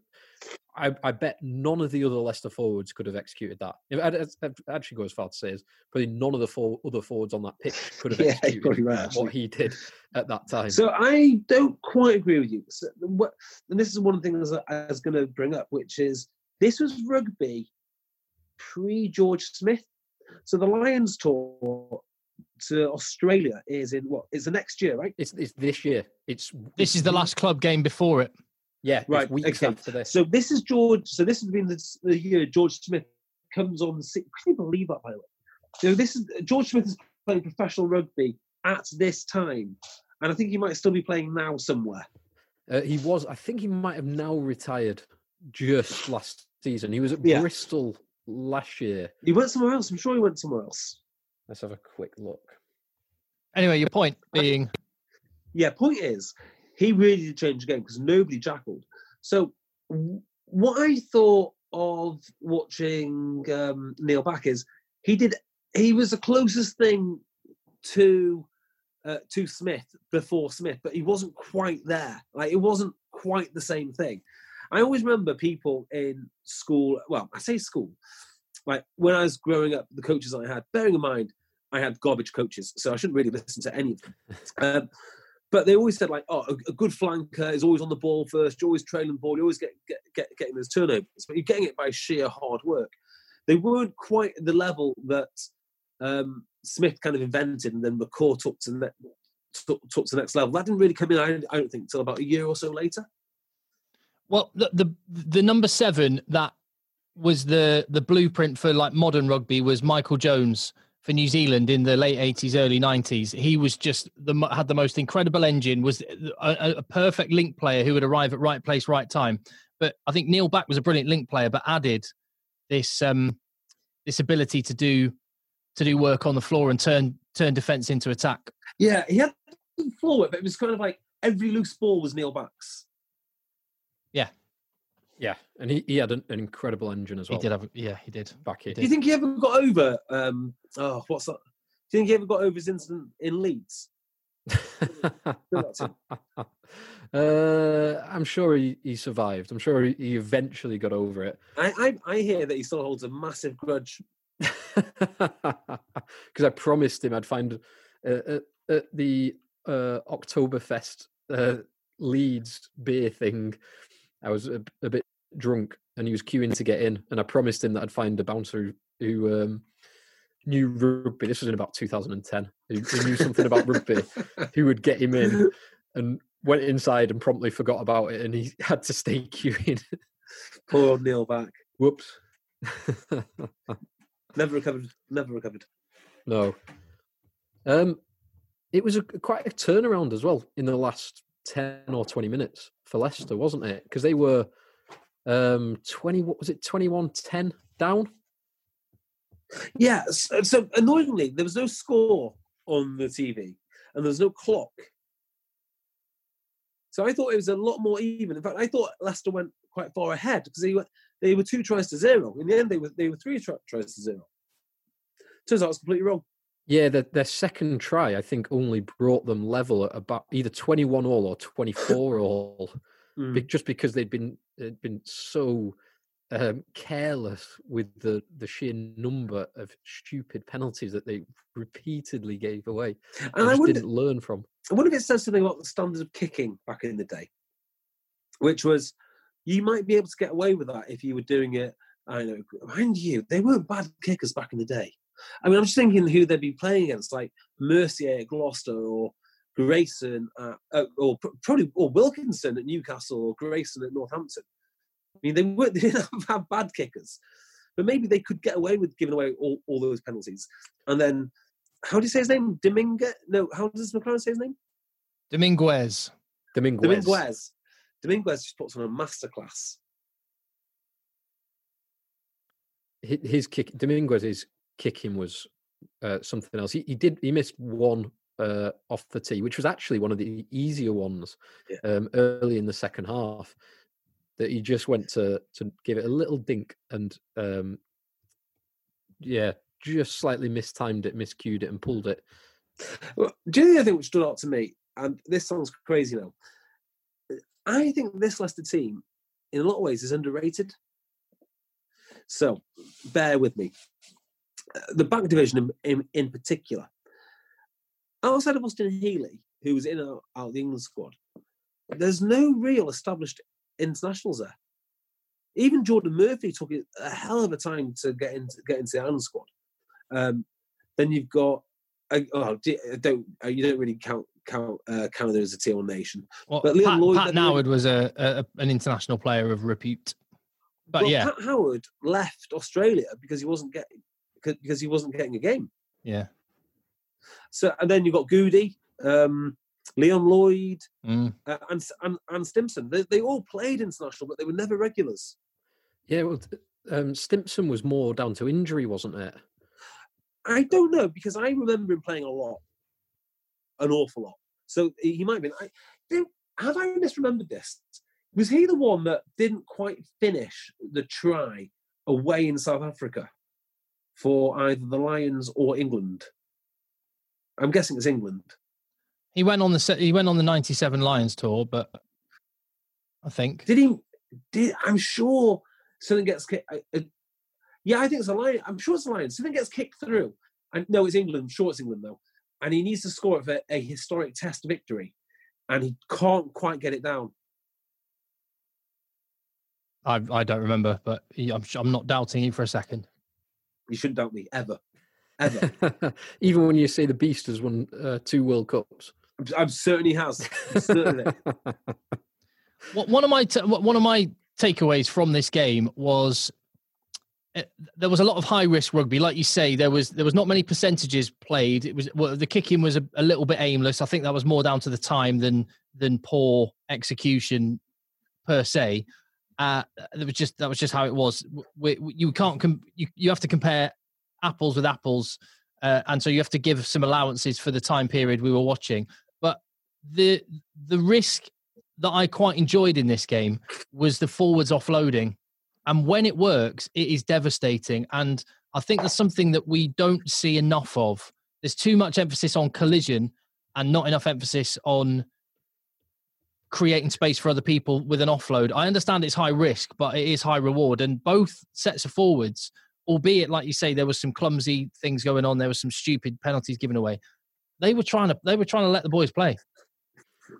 I, I bet none of the other Leicester forwards could have executed that. I'd, I'd actually go as far to say is probably none of the four other forwards on that pitch could have yeah, executed right, what he did at that time. So I don't quite agree with you. So what, and this is one of the things that I was going to bring up, which is this was rugby pre-George Smith. So the Lions tour to Australia is in what? It's the next year, right? It's, it's this year. It's This is the last club game before it. Yeah, right. Exactly. This. So this is George. So this has been the, the year George Smith comes on. Can you believe that? By the way, so this is George Smith is playing professional rugby at this time, and I think he might still be playing now somewhere. Uh, he was. I think he might have now retired just last season. He was at yeah. Bristol last year. He went somewhere else. I'm sure he went somewhere else. Let's have a quick look. Anyway, your point being... Yeah, point is, he really did change the game because nobody jackled. So what I thought of watching um, Neil Back is he did. He was the closest thing to uh, to Smith before Smith, but he wasn't quite there. Like, it wasn't quite the same thing. I always remember people in school. Well, I say school. Like, when I was growing up, the coaches I had, bearing in mind, I had garbage coaches, so I shouldn't really listen to any of them. Um, but they always said, like, oh, a, a good flanker is always on the ball first, you're always trailing the ball, you're always get, get, get, getting those turnovers, but you're getting it by sheer hard work. They weren't quite at the level that um, Smith kind of invented and then were caught up to the, ne- t- t- to the next level. That didn't really come in, I, I don't think, until about a year or so later. Well, the the, the number seven that was the, the blueprint for, like, modern rugby was Michael Jones for New Zealand in the late eighties, early nineties. He was just the had the most incredible engine, was a, a perfect link player who would arrive at right place, right time. But I think Neil Back was a brilliant link player, but added this um, this ability to do to do work on the floor and turn turn defence into attack. Yeah, he had the floor, but it was kind of like every loose ball was Neil Back's. Yeah. Yeah, and he, he had an, an incredible engine as well. He did have, yeah, he did. Back here. Do you think he ever got over? Um, oh, what's that? Do you think he ever got over his incident in Leeds? uh, I'm sure he, he survived. I'm sure he, he eventually got over it. I, I I hear that he still holds a massive grudge. Because I promised him I'd find uh, at, at the uh, Oktoberfest uh, Leeds beer thing. I was a, a bit drunk and he was queuing to get in, and I promised him that I'd find a bouncer who, who um, knew rugby. This was in about two thousand ten. Who, who knew something about rugby, who would get him in, and went inside and promptly forgot about it, and he had to stay queuing. Poor old Neil Back. Whoops. Never recovered. Never recovered. No. Um, it was a, quite a turnaround as well in the last ten or twenty minutes for Leicester, wasn't it? Because they were um, twenty. What was it? twenty-one ten down. Yeah. So, so annoyingly, there was no score on the T V, and there was no clock. So I thought it was a lot more even. In fact, I thought Leicester went quite far ahead because they were they were two tries to zero. In the end, they were they were three tri- tries to zero. Turns out I was completely wrong. Yeah, their, their second try, I think, only brought them level at about either twenty-one all or twenty-four all, mm. just because they'd been they'd been so um, careless with the, the sheer number of stupid penalties that they repeatedly gave away and, and I wonder, didn't learn from. I wonder if it says something about the standards of kicking back in the day, which was you might be able to get away with that if you were doing it. I know, mind you, they weren't bad kickers back in the day. I mean, I'm just thinking who they'd be playing against, like Mercier at Gloucester or Grayson at, uh, or probably or Wilkinson at Newcastle or Grayson at Northampton. I mean, they weren't they didn't have bad kickers, but maybe they could get away with giving away all, all those penalties. And then, how do you say his name? Dominguez? No, how does McLaren say his name? Dominguez. Dominguez. Dominguez. Dominguez just puts on a masterclass. His kick, Dominguez is. Kicking was uh, something else. He, he did. He missed one uh, off the tee, which was actually one of the easier ones yeah. um, early in the second half. That he just went to to give it a little dink and um, yeah, just slightly mistimed it, miscued it, and pulled it. Well, do you know the other thing which stood out to me? And this sounds crazy now. I think this Leicester team, in a lot of ways, is underrated. So bear with me. The back division in, in, in particular. Outside of Austin Healey, who was in and out, out of the England squad, there's no real established internationals there. Even Jordan Murphy took a hell of a time to get into, get into the Ireland squad. Um, then you've got I, oh, I don't you don't really count count uh, Canada as a tier one nation. Well, but Leon Pat, Lloyd, Pat Howard was a, a an international player of repute. But well, yeah, Pat Howard left Australia because he wasn't getting because he wasn't getting a game. Yeah. So and then you've got Goody, um, Leon Lloyd, mm. uh, and, and and Stimpson. They they all played international, but they were never regulars. Yeah, well, um, Stimpson was more down to injury, wasn't it? I don't know, because I remember him playing a lot, an awful lot. So he might have been. I, did, have I misremembered this? Was he the one that didn't quite finish the try away in South Africa for either the Lions or England? I'm guessing it's England. He went on the he went on the ninety-seven Lions tour, but I think did he? Did I'm sure something gets. I, I, Yeah, I think it's a Lion. I'm sure it's a Lion. Something gets kicked through. And no, it's England. I'm sure it's England, though. And he needs to score for a historic test victory. And he can't quite get it down. I I don't remember, but I'm, I'm not doubting you for a second. You shouldn't doubt me, ever. Ever. Even when you say the Beast has won uh, two World Cups. I'm certain he has. I'm certain well, one of my t- One of my takeaways from this game was... there was a lot of high-risk rugby. Like you say, there was there was not many percentages played. It was well, the kicking was a, a little bit aimless. I think that was more down to the time than than poor execution per se. Uh, that was just that was just how it was. We, we, you can't com- you you have to compare apples with apples, uh, and so you have to give some allowances for the time period we were watching. But the the risk that I quite enjoyed in this game was the forwards offloading. And when it works, it is devastating. And I think that's something that we don't see enough of. There's too much emphasis on collision and not enough emphasis on creating space for other people with an offload. I understand it's high risk, but it is high reward. And both sets of forwards, albeit, like you say, there was some clumsy things going on. There was some stupid penalties given away. They were trying to they were trying to let the boys play.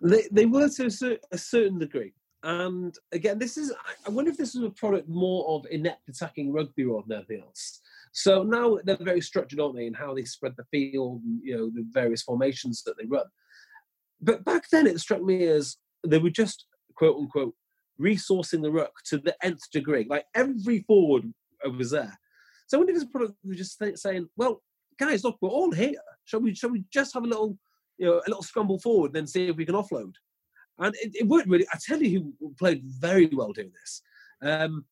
They, they were to a certain degree. And again, this is, I wonder if this is a product more of inept attacking rugby rather than anything else. So now they're very structured, aren't they, in how they spread the field and, you know, the various formations that they run. But back then it struck me as they were just, quote unquote, resourcing the ruck to the nth degree. Like every forward was there. So I wonder if it's a product that was just saying, well, guys, look, we're all here. Shall we, shall we just have a little, you know, a little scramble forward and then see if we can offload? And it, it worked really. I tell you who played very well doing this. Um,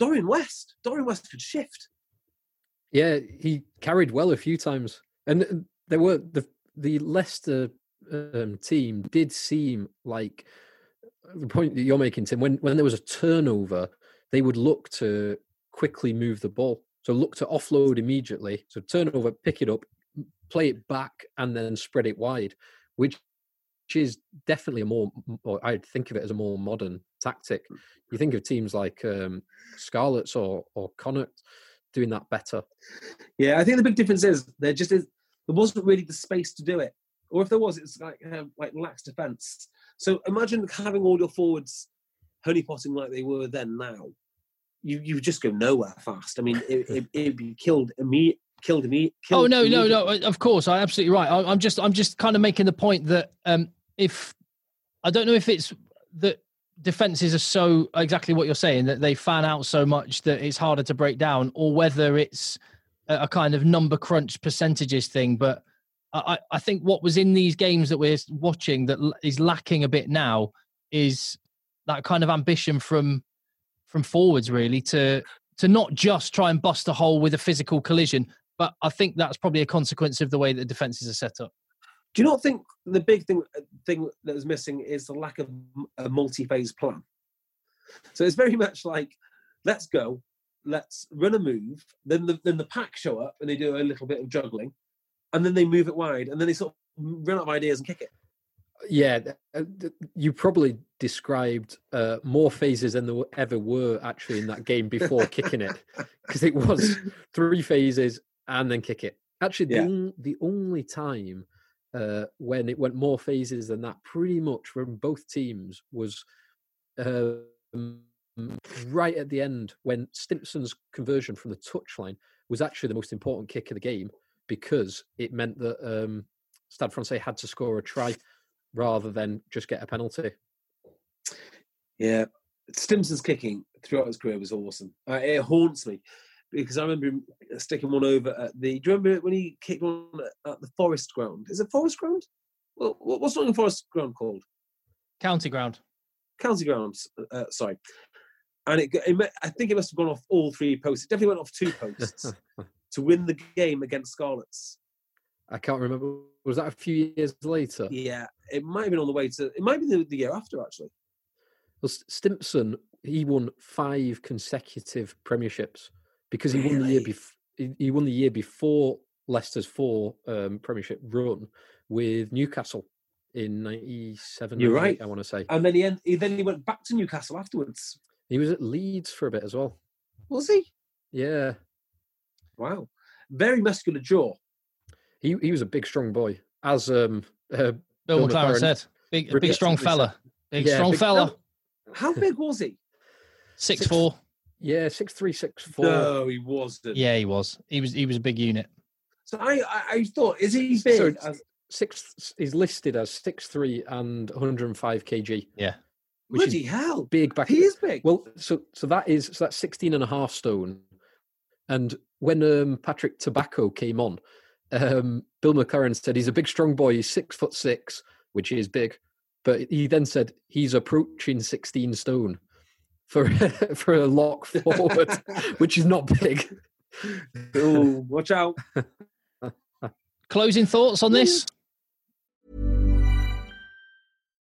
Dorian West. Dorian West could shift. Yeah, he carried well a few times. And there were the the Leicester um, team did seem like, the point that you're making, Tim, when, when there was a turnover, they would look to quickly move the ball. So look to offload immediately. So turnover, pick it up, play it back, and then spread it wide, which... which is definitely a more, or I'd think of it as a more modern tactic. You think of teams like um, Scarlets or or Connacht doing that better. Yeah, I think the big difference is there just is there wasn't really the space to do it, or if there was, it's like um, like lax defence. So imagine having all your forwards honeypotting like they were then. Now, you you just go nowhere fast. I mean, it, it, it'd be killed immediately. Killed me. Killed oh no, no, no! Of course, I'm absolutely right. I, I'm just I'm just kind of making the point that. Um, If I don't know if it's that defenses are so exactly what you're saying that they fan out so much that it's harder to break down, or whether it's a kind of number crunch percentages thing. But I, I think what was in these games that we're watching that is lacking a bit now is that kind of ambition from from forwards really to to not just try and bust a hole with a physical collision. But I think that's probably a consequence of the way that defenses are set up. Do you not think the big thing thing that was missing is the lack of a multi-phase plan? So it's very much like, let's go, let's run a move, then the, then the pack show up and they do a little bit of juggling, and then they move it wide, and then they sort of run out of ideas and kick it. Yeah, you probably described uh, more phases than there ever were actually in that game before kicking it, because it was three phases and then kick it. Actually, the, yeah. the only time... Uh, when it went more phases than that, pretty much from both teams, was uh, right at the end when Stimpson's conversion from the touchline was actually the most important kick of the game. because it meant that um, Stade Francais had to score a try rather than just get a penalty. Yeah. Stimpson's kicking throughout his career was awesome. Uh, it haunts me because I remember him sticking one over at the... Do you remember when he kicked one at the Forest ground? Is it Forest ground? Well, what's not the Forest ground called? County ground. County ground, uh, sorry. And it, it, I think it must have gone off all three posts. It definitely went off two posts to win the game against Scarlets. I can't remember. Was that a few years later? Yeah, it might have been on the way to... It might be the, the year after, actually. Well, Stimpson, he won five consecutive premierships because he really? won the year before. He won the year before Leicester's four um, premiership run with Newcastle in ninety-seven. You're right, I want to say. And then he, end- he then he went back to Newcastle afterwards. He was at Leeds for a bit as well. Was he? Yeah. Wow, very muscular jaw. He he was a big, strong boy, as um, uh, Bill McLaren said, big, big, strong fella, big, yeah, strong big fella. fella. How big was he? Six, six four. Yeah, six three, six four. No, he wasn't. Yeah, he was. He was. He was a big unit. So I, I, I thought, is he big? So as six. He's listed as six three and one hundred and five kg. Yeah. Bloody hell! Big back. He is big. Well, so so that is so that's sixteen and a half stone. And when um, Patrick Tobacco came on, um, Bill McLaren said he's a big, strong boy. He's six foot six, which is big. But he then said he's approaching sixteen stone for for a lock forward, which is not big. Ooh, watch out. Closing thoughts on this?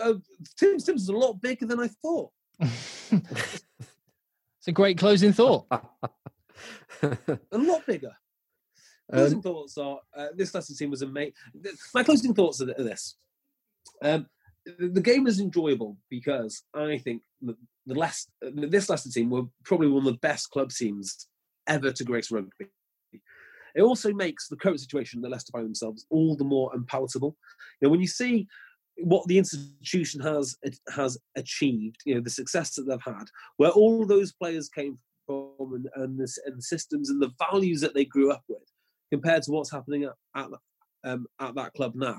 Uh, Tim Stimpson's a lot bigger than I thought. It's a great closing thought. A lot bigger. Closing um, thoughts are uh, this Leicester team was amazing. My closing thoughts are this: um, the game was enjoyable because I think the, the last this Leicester team were probably one of the best club teams ever to grace rugby. It also makes the current situation that Leicester find themselves all the more unpalatable. You know, when you see what the institution has has achieved, you know, the success that they've had, where all those players came from. And, and, this, and the systems and the values that they grew up with compared to what's happening at at, um, at that club now,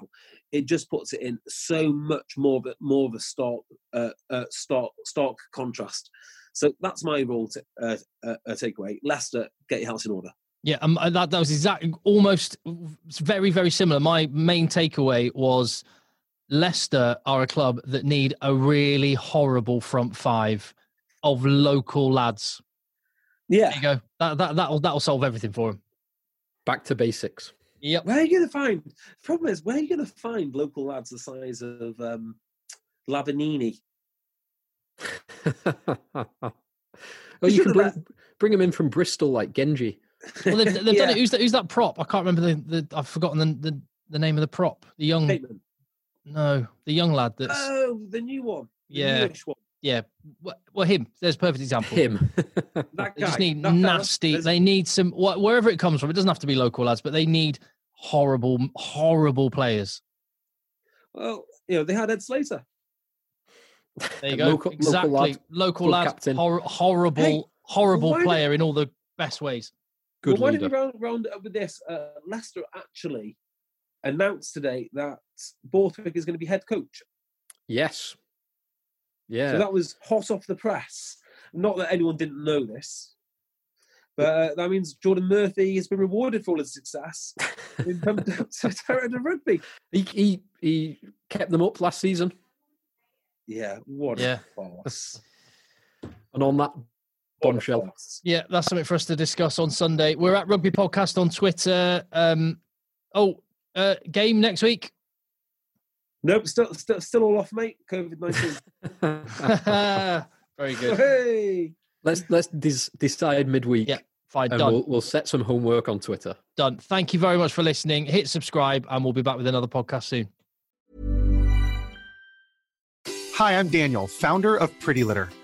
it just puts it in so much more of a, more of a stark, uh, uh, stark, stark contrast. So that's my overall t- uh, uh, takeaway. Leicester, get your house in order. Yeah, um, that, that was exactly, almost very, very similar. My main takeaway was Leicester are a club that need a really horrible front five of local lads. Yeah, there you go. That that that'll that'll solve everything for him. Back to basics. Yep. Where are you going to find? The problem is, where are you going to find local lads the size of um, Lavanini? Oh, you can bring, let... bring him in from Bristol like Genji. Well, they've, they've yeah. done it. Who's that? Who's that prop? I can't remember the. the I've forgotten the, the the name of the prop. The young. Bateman. No, the young lad. That's oh, the new one. The yeah. English one. Yeah, well, him. There's a perfect example. Him. That guy. They just need that nasty. Guy. They need some, wherever it comes from, it doesn't have to be local lads, but they need horrible, horrible players. Well, you know, they had Ed Slater. There you go. Local, exactly. Local lad, local lad hor- horrible, hey, horrible well, player did, in all the best ways. Good well, why leader. Did we round, round it up with this? Uh, Leicester actually announced today that Borthwick is going to be head coach. Yes. Yeah. So that was hot off the press. Not that anyone didn't know this, but uh, that means Jordan Murphy has been rewarded for all his success in coming down to Terrier Rugby. He, he he kept them up last season. Yeah, what yeah. a boss. And on that bombshell. Yeah, that's something for us to discuss on Sunday. We're at Rugby Podcast on Twitter. Um, oh, uh, game next week? Nope, still, still, still all off, mate. COVID nineteen. Very good. Hey, let's let's des- decide midweek. Yeah, fine. And done. We'll, we'll set some homework on Twitter. Done. Thank you very much for listening. Hit subscribe, and we'll be back with another podcast soon. Hi, I'm Daniel, founder of Pretty Litter.